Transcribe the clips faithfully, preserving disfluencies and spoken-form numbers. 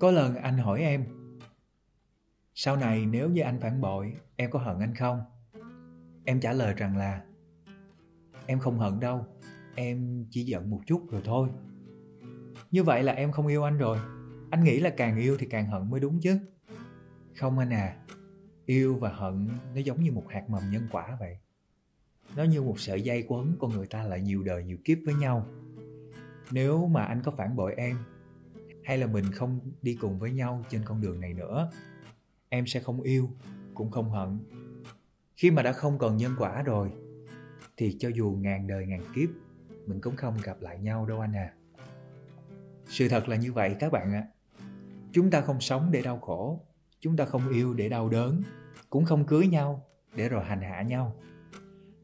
Có lần anh hỏi em, sau này nếu như anh phản bội, em có hận anh không? Em trả lời rằng là em không hận đâu, em chỉ giận một chút rồi thôi. Như vậy là em không yêu anh rồi. Anh nghĩ là càng yêu thì càng hận mới đúng chứ. Không anh à, yêu và hận nó giống như một hạt mầm nhân quả vậy. Nó như một sợi dây quấn con người ta lại nhiều đời nhiều kiếp với nhau. Nếu mà anh có phản bội em, hay là mình không đi cùng với nhau trên con đường này nữa, em sẽ không yêu, cũng không hận. Khi mà đã không còn nhân quả rồi, thì cho dù ngàn đời ngàn kiếp, mình cũng không gặp lại nhau đâu anh à. Sự thật là như vậy các bạn ạ. Chúng ta không sống để đau khổ, chúng ta không yêu để đau đớn, cũng không cưới nhau để rồi hành hạ nhau.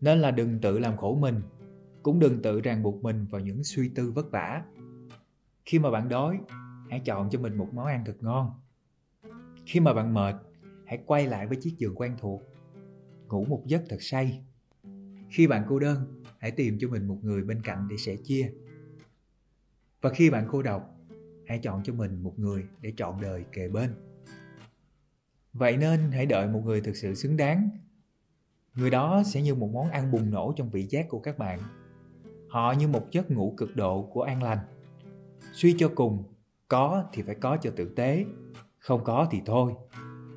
Nên là đừng tự làm khổ mình, cũng đừng tự ràng buộc mình vào những suy tư vất vả. Khi mà bạn đói, hãy chọn cho mình một món ăn thật ngon. Khi mà bạn mệt, hãy quay lại với chiếc giường quen thuộc, ngủ một giấc thật say. Khi bạn cô đơn, hãy tìm cho mình một người bên cạnh để sẻ chia. Và khi bạn cô độc, hãy chọn cho mình một người để trọn đời kề bên. Vậy nên hãy đợi một người thực sự xứng đáng. Người đó sẽ như một món ăn bùng nổ trong vị giác của các bạn. Họ như một giấc ngủ cực độ của an lành. Suy cho cùng, có thì phải có cho tử tế, không có thì thôi.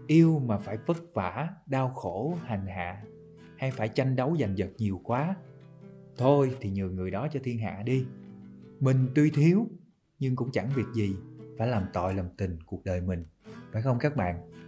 Yêu mà phải vất vả, đau khổ, hành hạ, hay phải tranh đấu giành giật nhiều quá, thôi thì nhường người đó cho thiên hạ đi. Mình tuy thiếu, nhưng cũng chẳng việc gì phải làm tội làm tình cuộc đời mình, phải không các bạn?